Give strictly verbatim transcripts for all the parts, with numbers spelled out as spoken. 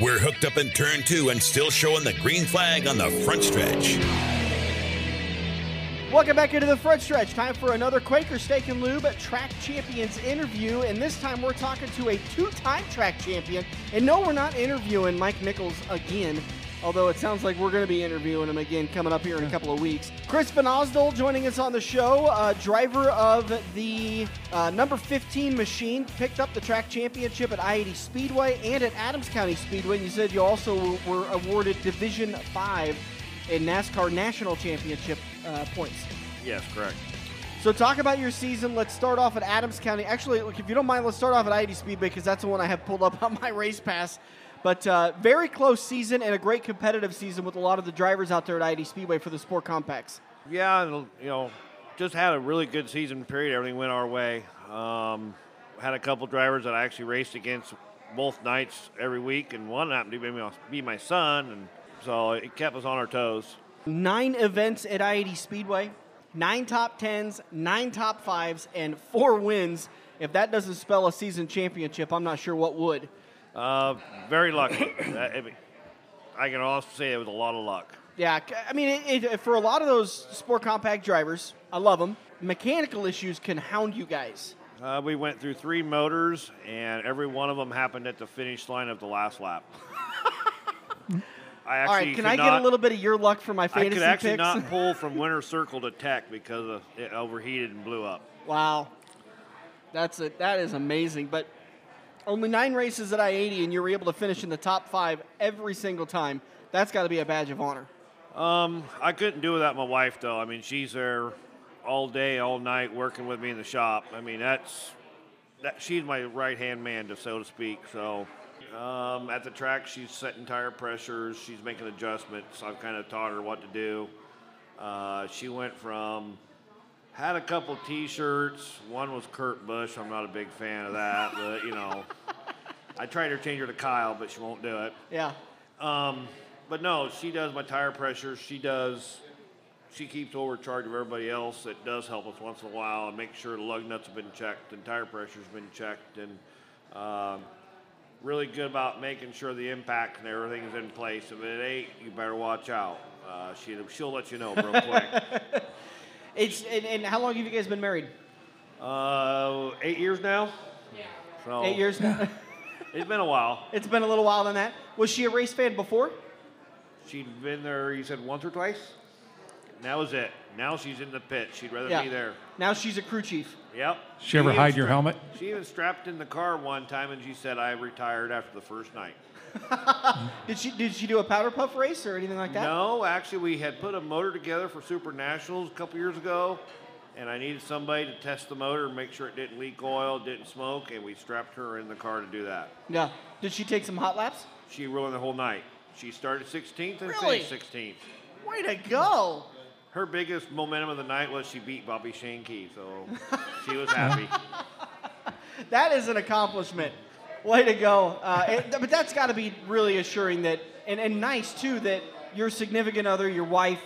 We're hooked up in turn two and still showing the green flag on the front stretch. Welcome back into the front stretch. Time for another Quaker Steak and Lube Track Champions interview, and this time we're talking to a two-time track champion. And no, we're not interviewing Mike Nichols again, although it sounds like we're going to be interviewing him again coming up here in a couple of weeks. Chris Van Vannausdle joining us on the show, uh, driver of the uh, number fifteen machine, picked up the track championship at I eighty Speedway and at Adams County Speedway. You said you also were awarded Division five in NASCAR National Championship uh, points. Yes, correct. So talk about your season. Let's start off at Adams County. Actually, look, if you don't mind, let's start off at I eighty Speedway because that's the one I have pulled up on my race pass. But uh, very close season and a great competitive season with a lot of the drivers out there at I eighty Speedway for the Sport Compacts. Yeah, you know, just had a really good season period. Everything went our way. Um, had a couple drivers that I actually raced against both nights every week, and one happened to be my son, and so it kept us on our toes. Nine events at I eighty Speedway, nine top tens, nine top fives, and four wins. If that doesn't spell a season championship, I'm not sure what would. Uh, very lucky. I can also say it was a lot of luck. Yeah, I mean, it, it, for a lot of those Sport Compact drivers, I love them, mechanical issues can hound you guys. Uh, we went through three motors, and every one of them happened at the finish line of the last lap. I All right, can I not, get a little bit of your luck for my fantasy picks? I could actually picks? not pull from Winter Circle to Tech because it overheated and blew up. Wow. That's a, that is amazing, but... Only nine races at I eighty, and you were able to finish in the top five every single time. That's got to be a badge of honor. Um, I couldn't do it without my wife, though. I mean, she's there all day, all night, working with me in the shop. I mean, that's that. She's my right-hand man, to, so to speak. So um, at the track, she's setting tire pressures. She's making adjustments. I've kind of taught her what to do. Uh, she went from... Had a couple T-shirts. One was Kurt Busch. I'm not a big fan of that, but, you know. I tried to change her to Kyle, but she won't do it. Yeah. Um, but, no, she does my tire pressure. She does – she keeps overcharge of everybody else. It does help us once in a while and make sure the lug nuts have been checked and tire pressure's been checked. And um, really good about making sure the impact and everything is in place. If it ain't, you better watch out. Uh, she, she'll let you know real quick. It's and, and how long have you guys been married? Uh, eight years now. Yeah. So eight years now. It's been a while. It's been a little while than that. Was she a race fan before? She'd been there, you said, once or twice? That was it. Now she's in the pit. She'd rather yeah. be there. Now she's a crew chief. Yep. She, she ever hide your helmet? She was strapped in the car one time, and she said, I retired after the first night. Did she did she do a powder puff race or anything like that? No, actually we had put a motor together for Super Nationals a couple years ago, and I needed somebody to test the motor and make sure it didn't leak oil, didn't smoke, and we strapped her in the car to do that. Yeah. Did she take some hot laps? She ruined the whole night. She started sixteenth and really? finished sixteenth. Way to go! Her biggest momentum of the night was she beat Bobby Shane Key, so she was happy. That is an accomplishment. Way to go. Uh, it, but that's got to be really assuring that, and, and nice, too, that your significant other, your wife,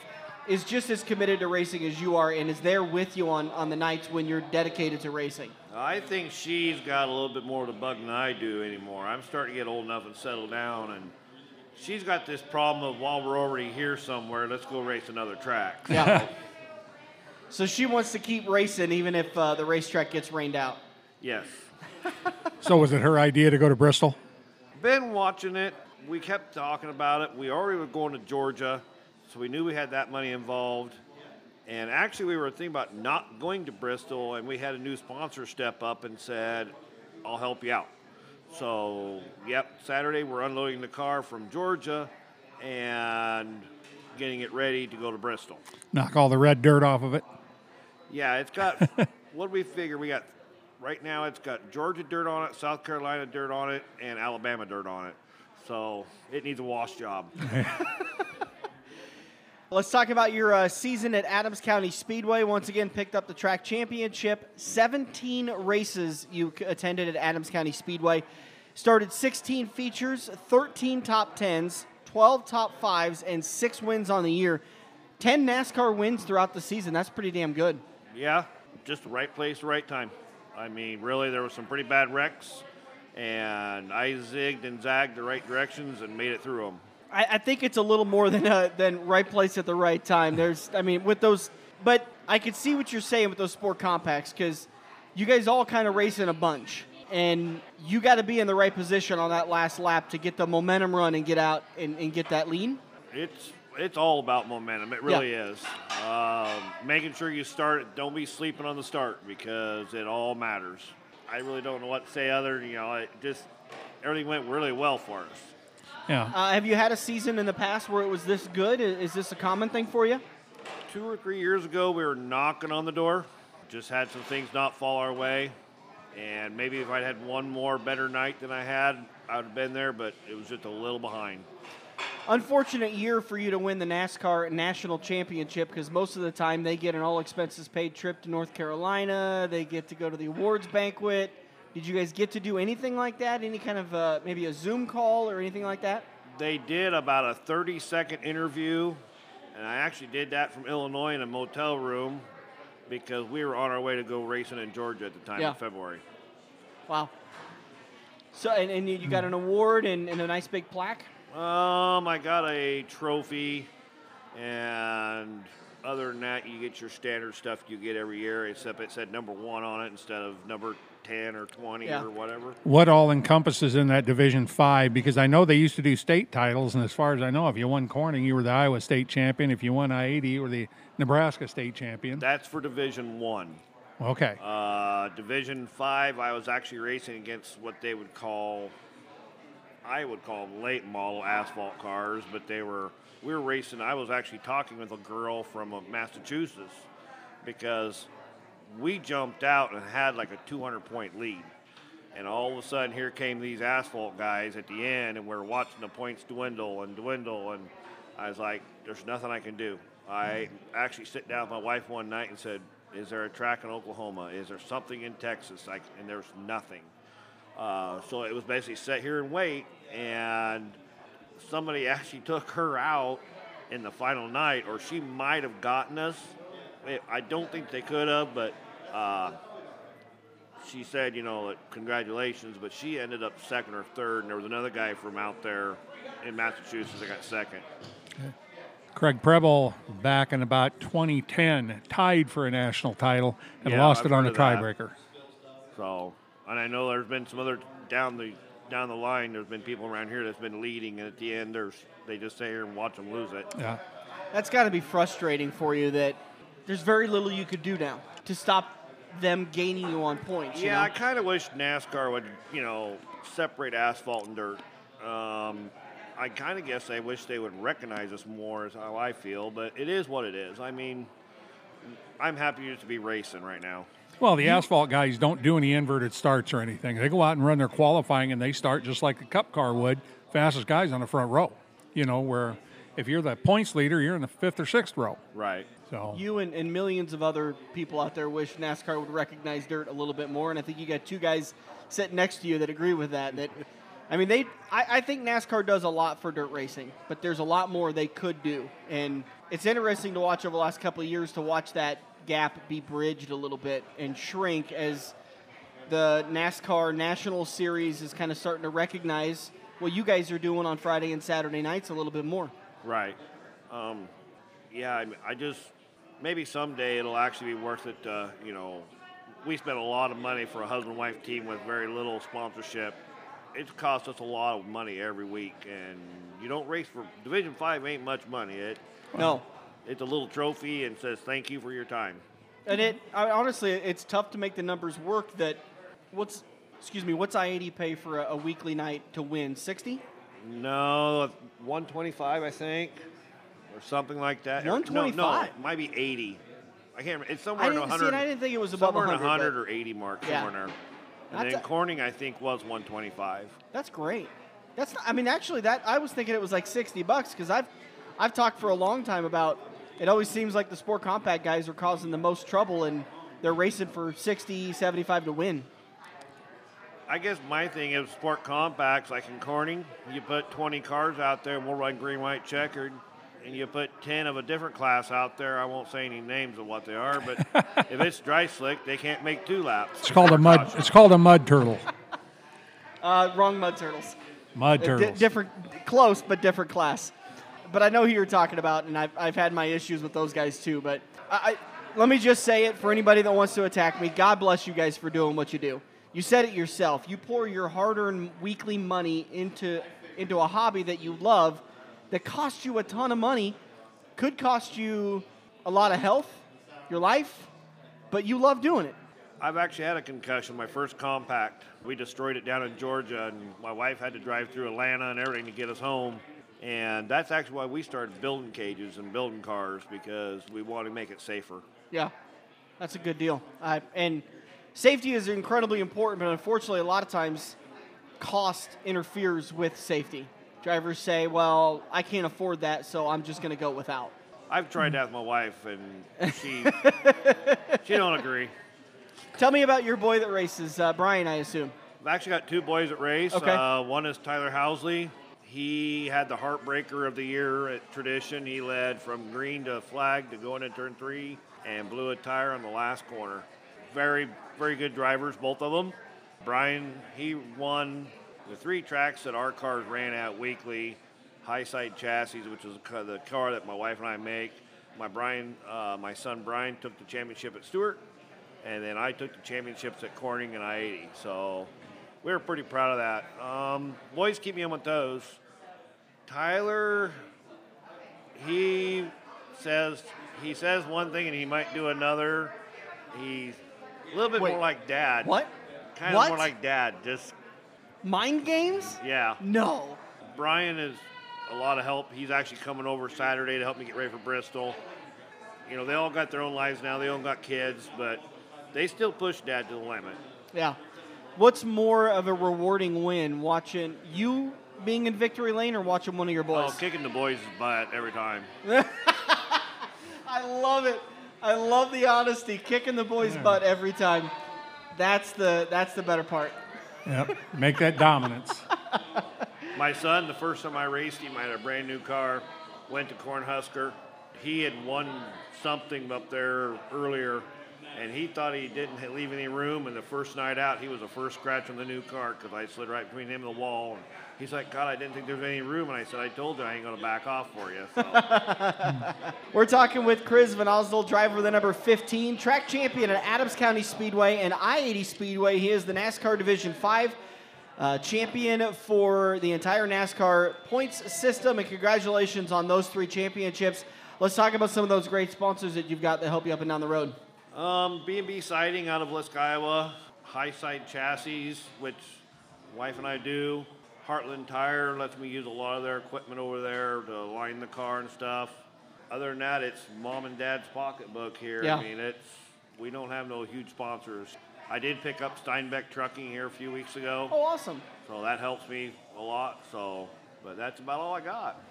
is just as committed to racing as you are and is there with you on, on the nights when you're dedicated to racing. I think she's got a little bit more of the bug than I do anymore. I'm starting to get old enough and settle down, and she's got this problem of while we're already here somewhere, let's go race another track. Yeah. So she wants to keep racing even if uh, the racetrack gets rained out. Yes. So was it her idea to go to Bristol? Been watching it. We kept talking about it. We already were going to Georgia, so we knew we had that money involved. And actually, we were thinking about not going to Bristol, and we had a new sponsor step up and said, I'll help you out. So, yep, Saturday we're unloading the car from Georgia and getting it ready to go to Bristol. Knock all the red dirt off of it. Yeah, it's got, what do we figure? We got... Right now, it's got Georgia dirt on it, South Carolina dirt on it, and Alabama dirt on it. So it needs a wash job. Let's talk about your uh, season at Adams County Speedway. Once again, picked up the track championship. seventeen races you attended at Adams County Speedway. Started sixteen features, thirteen top tens, twelve top fives, and six wins on the year. ten NASCAR wins throughout the season. That's pretty damn good. Yeah, just the right place, the right time. I mean, really, there were some pretty bad wrecks, and I zigged and zagged the right directions and made it through them. I, I think it's a little more than a, than right place at the right time. There's, I mean, with those, but I could see what you're saying with those Sport Compacts, because you guys all kind of race in a bunch, and you got to be in the right position on that last lap to get the momentum run and get out and, and get that lean. It's it's all about momentum. It really yeah. is. Um, making sure you start it. Don't be sleeping on the start, because it all matters. I really don't know what to say other than, you know, it just everything went really well for us. Yeah. Uh, have you had a season in the past where it was this good? Is this a common thing for you? Two or three years ago, we were knocking on the door. Just had some things not fall our way. And maybe if I'd had one more better night than I had, I would have been there, but it was just a little behind. Unfortunate year for you to win the NASCAR National Championship, because most of the time they get an all-expenses-paid trip to North Carolina. They get to go to the awards banquet. Did you guys get to do anything like that? Any kind of uh, maybe a Zoom call or anything like that? They did about a thirty-second interview, and I actually did that from Illinois in a motel room, because we were on our way to go racing in Georgia at the time yeah. in February. Wow. So, and, and you got an award and, and a nice big plaque? Um, I got a trophy, and other than that, you get your standard stuff you get every year, except it said number one on it instead of number ten or twenty yeah. or whatever. What all encompasses in that Division five? Because I know they used to do state titles, and as far as I know, if you won Corning, you were the Iowa state champion. If you won I eighty, you were the Nebraska state champion. That's for Division one. Okay. Uh, Division five, I was actually racing against what they would call... I would call them late model asphalt cars, but they were, we were racing. I was actually talking with a girl from Massachusetts, because we jumped out and had like a two hundred point lead. And all of a sudden, here came these asphalt guys at the end, and we we're watching the points dwindle and dwindle. And I was like, there's nothing I can do. I actually sat down with my wife one night and said, is there a track in Oklahoma? Is there something in Texas? Like, and there's nothing. Uh, so it was basically sit here and wait, and somebody actually took her out in the final night, or she might have gotten us. I don't think they could have, but uh, she said, you know, congratulations, but she ended up second or third, and there was another guy from out there in Massachusetts that got second. Okay. Craig Preble, back in about twenty ten, tied for a national title and yeah, lost I've it on a tiebreaker. So... And I know there's been some other down the down the line. There's been people around here that's been leading, and at the end, there's they just stay here and watch them lose it. Yeah, that's got to be frustrating for you. That there's very little you could do now to stop them gaining you on points. Yeah, you know? I kind of wish NASCAR would, you know, separate asphalt and dirt. Um, I kind of guess I wish they would recognize us more, is how I feel. But it is what it is. I mean, I'm happy just to be racing right now. Well, the asphalt guys don't do any inverted starts or anything. They go out and run their qualifying, and they start just like a cup car would, fastest guys on the front row, you know, where if you're the points leader, you're in the fifth or sixth row. Right. So you and, and millions of other people out there wish NASCAR would recognize dirt a little bit more, and I think you got two guys sitting next to you that agree with that. That I mean, they I, I think NASCAR does a lot for dirt racing, but there's a lot more they could do. And it's interesting to watch over the last couple of years to watch that gap be bridged a little bit and shrink as the NASCAR National Series is kind of starting to recognize what you guys are doing on Friday and Saturday nights a little bit more. Right. Um, yeah, I, I just, maybe someday it'll actually be worth it. To, you know, we spent a lot of money for a husband-wife team with very little sponsorship. It's cost us a lot of money every week, and you don't race for, Division five ain't much money. It, no. It's a little trophy and says thank you for your time. And it I, honestly, it's tough to make the numbers work. That what's excuse me, what's I eighty pay for a, a weekly night to win? Sixty? No, one twenty-five, I think, or something like that. One twenty-five? No, no, might be eighty. I can't remember. It's somewhere I didn't in a hundred. I didn't think it was above somewhere in a hundred or eighty mark yeah. somewhere there. And that's then a, Corning, I think, was one twenty-five. That's great. That's not, I mean, actually, that I was thinking it was like sixty bucks because I've I've talked for a long time about. It always seems like the Sport Compact guys are causing the most trouble, and they're racing for sixty, seventy-five to win. I guess my thing is Sport Compacts, like in Corning, you put twenty cars out there, and we'll run green, white, checkered, and you put ten of a different class out there. I won't say any names of what they are, but if it's dry slick, they can't make two laps. It's called a mud. It's called a mud turtle. Uh, Uh, wrong mud turtles. Mud turtles. D- different, close, but different class. But I know who you're talking about, and I've, I've had my issues with those guys too. But I, I, let me just say it for anybody that wants to attack me. God bless you guys for doing what you do. You said it yourself. You pour your hard-earned weekly money into into a hobby that you love that costs you a ton of money, could cost you a lot of health, your life, but you love doing it. I've actually had a concussion, my first compact. We destroyed it down in Georgia, and my wife had to drive through Atlanta and everything to get us home. And that's actually why we started building cages and building cars, because we want to make it safer. Yeah, that's a good deal. Uh, and safety is incredibly important, but unfortunately a lot of times cost interferes with safety. Drivers say, well, I can't afford that, so I'm just going to go without. I've tried that with my wife, and she she don't agree. Tell me about your boy that races, uh, Brian, I assume. I've actually got two boys that race. Okay. Uh, one is Tyler Housley. He had the heartbreaker of the year at Tradition. He led from green to flag to going into turn three and blew a tire on the last corner. Very, very good drivers, both of them. Brian, he won the three tracks that our cars ran at weekly. High Side Chassis, which was the car that my wife and I make. My Brian, uh, my son Brian took the championship at Stewart, and then I took the championships at Corning and I eighty. So we were pretty proud of that. Um, boys keep me on my toes. Tyler, he says he says one thing and he might do another. He's a little bit Wait, more like Dad. What? Kind what? of more like Dad. Just mind games? Yeah. No. Brian is a lot of help. He's actually coming over Saturday to help me get ready for Bristol. You know, they all got their own lives now. They all got kids, but they still push Dad to the limit. Yeah. What's more of a rewarding win, watching you being in victory lane or watching one of your boys? Oh, kicking the boys' butt every time. I love it. I love the honesty. Kicking the boys' yeah. butt every time. That's the that's the better part. Yep. Make that dominance. My son, the first time I raced him, I had a brand new car, went to Cornhusker. He had won something up there earlier, and he thought he didn't leave any room, and the first night out, he was the first scratch on the new car because I slid right between him and the wall. And he's like, God, I didn't think there was any room, and I said, I told you I ain't going to back off for you. So. We're talking with Chris Van Vannausdle, driver of the number fifteen, track champion at Adams County Speedway and I eighty Speedway. He is the NASCAR Division five uh, champion for the entire NASCAR points system, and congratulations on those three championships. Let's talk about some of those great sponsors that you've got that help you up and down the road. Um, B and B Siding out of Lisk, Iowa. High Side Chassis, which wife and I do. Heartland Tire lets me use a lot of their equipment over there to line the car and stuff. Other than that, it's mom and dad's pocketbook here. Yeah. I mean, it's we don't have no huge sponsors. I did pick up Steinbeck Trucking here a few weeks ago. Oh, awesome. So that helps me a lot. So, but that's about all I got.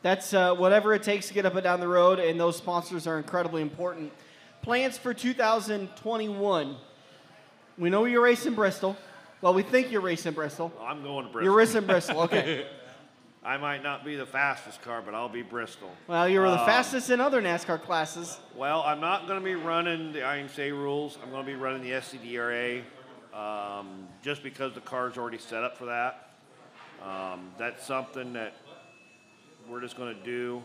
That's uh, whatever it takes to get up and down the road, and those sponsors are incredibly important. Plans for two thousand twenty-one. We know you're racing Bristol. Well, we think you're racing Bristol. Well, I'm going to Bristol. You're racing Bristol, okay. I might not be the fastest car, but I'll be Bristol. Well, you were um, the fastest in other NASCAR classes. Well, I'm not going to be running the I M S A rules. I'm going to be running the S C D R A um, just because the car's already set up for that. Um, that's something that we're just going to do.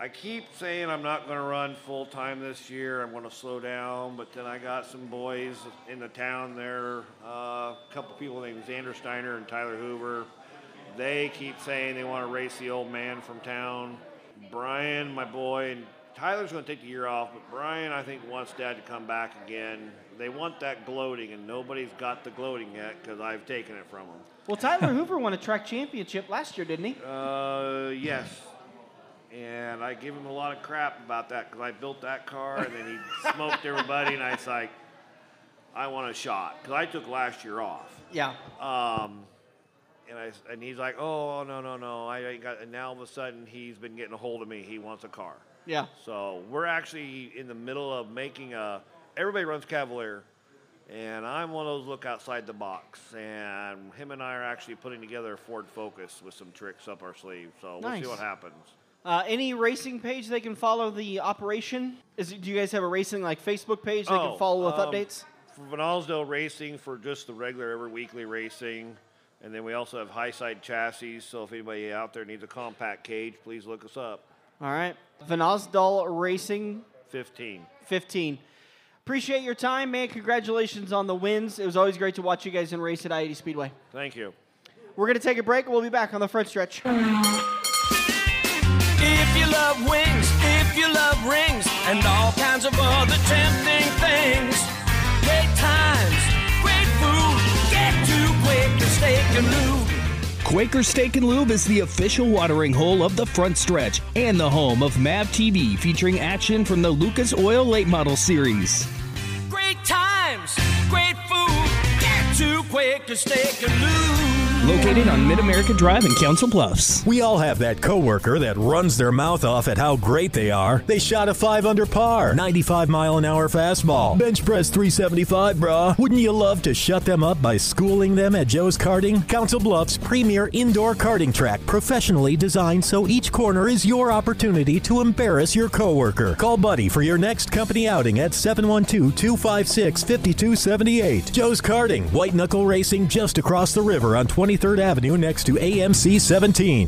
I keep saying I'm not going to run full-time this year. I'm going to slow down, but then I got some boys in the town there, uh, a couple people named Xander Steiner and Tyler Hoover. They keep saying they want to race the old man from town. Brian, my boy, and Tyler's going to take the year off, but Brian, I think, wants Dad to come back again. They want that gloating, and nobody's got the gloating yet because I've taken it from them. Well, Tyler Hoover won a track championship last year, didn't he? Uh, yes. And I give him a lot of crap about that because I built that car, and then he smoked everybody, and I was like, I want a shot because I took last year off. Yeah. Um, and I and he's like, oh, no, no, no. I ain't got. And now all of a sudden he's been getting a hold of me. He wants a car. Yeah. So we're actually in the middle of making a – everybody runs Cavalier, and I'm one of those look outside the box. And him and I are actually putting together a Ford Focus with some tricks up our sleeve. So nice. We'll see what happens. Uh, any racing page they can follow the operation? Is it, do you guys have a racing like Facebook page they oh, can follow with um, updates? For Vannausdle Racing, for just the regular every weekly racing. And then we also have High Side Chassis, so if anybody out there needs a compact cage, please look us up. All right. Vannausdle Racing. fifteen. fifteen. Appreciate your time, man. Congratulations on the wins. It was always great to watch you guys in race at I eighty Speedway. Thank you. We're going to take a break, and we'll be back on the front stretch. If you love wings, if you love rings, and all kinds of other tempting things, great times, great food, get to Quaker Steak and Lube. Quaker Steak and Lube is the official watering hole of the front stretch and the home of M A V T V, featuring action from the Lucas Oil Late Model Series. Great times, great food, get to Quaker Steak and Lube. Located on Mid-America Drive in Council Bluffs. We all have that coworker that runs their mouth off at how great they are. They shot a five under par, ninety-five mile an hour fastball, bench press three seventy-five, brah. Wouldn't you love to shut them up by schooling them at Joe's Karting? Council Bluffs' premier indoor karting track, professionally designed so each corner is your opportunity to embarrass your coworker. Call Buddy for your next company outing at seven one two, two five six, five two seven eight. Joe's Karting, white knuckle racing just across the river on twenty-third Avenue next to A M C seventeen.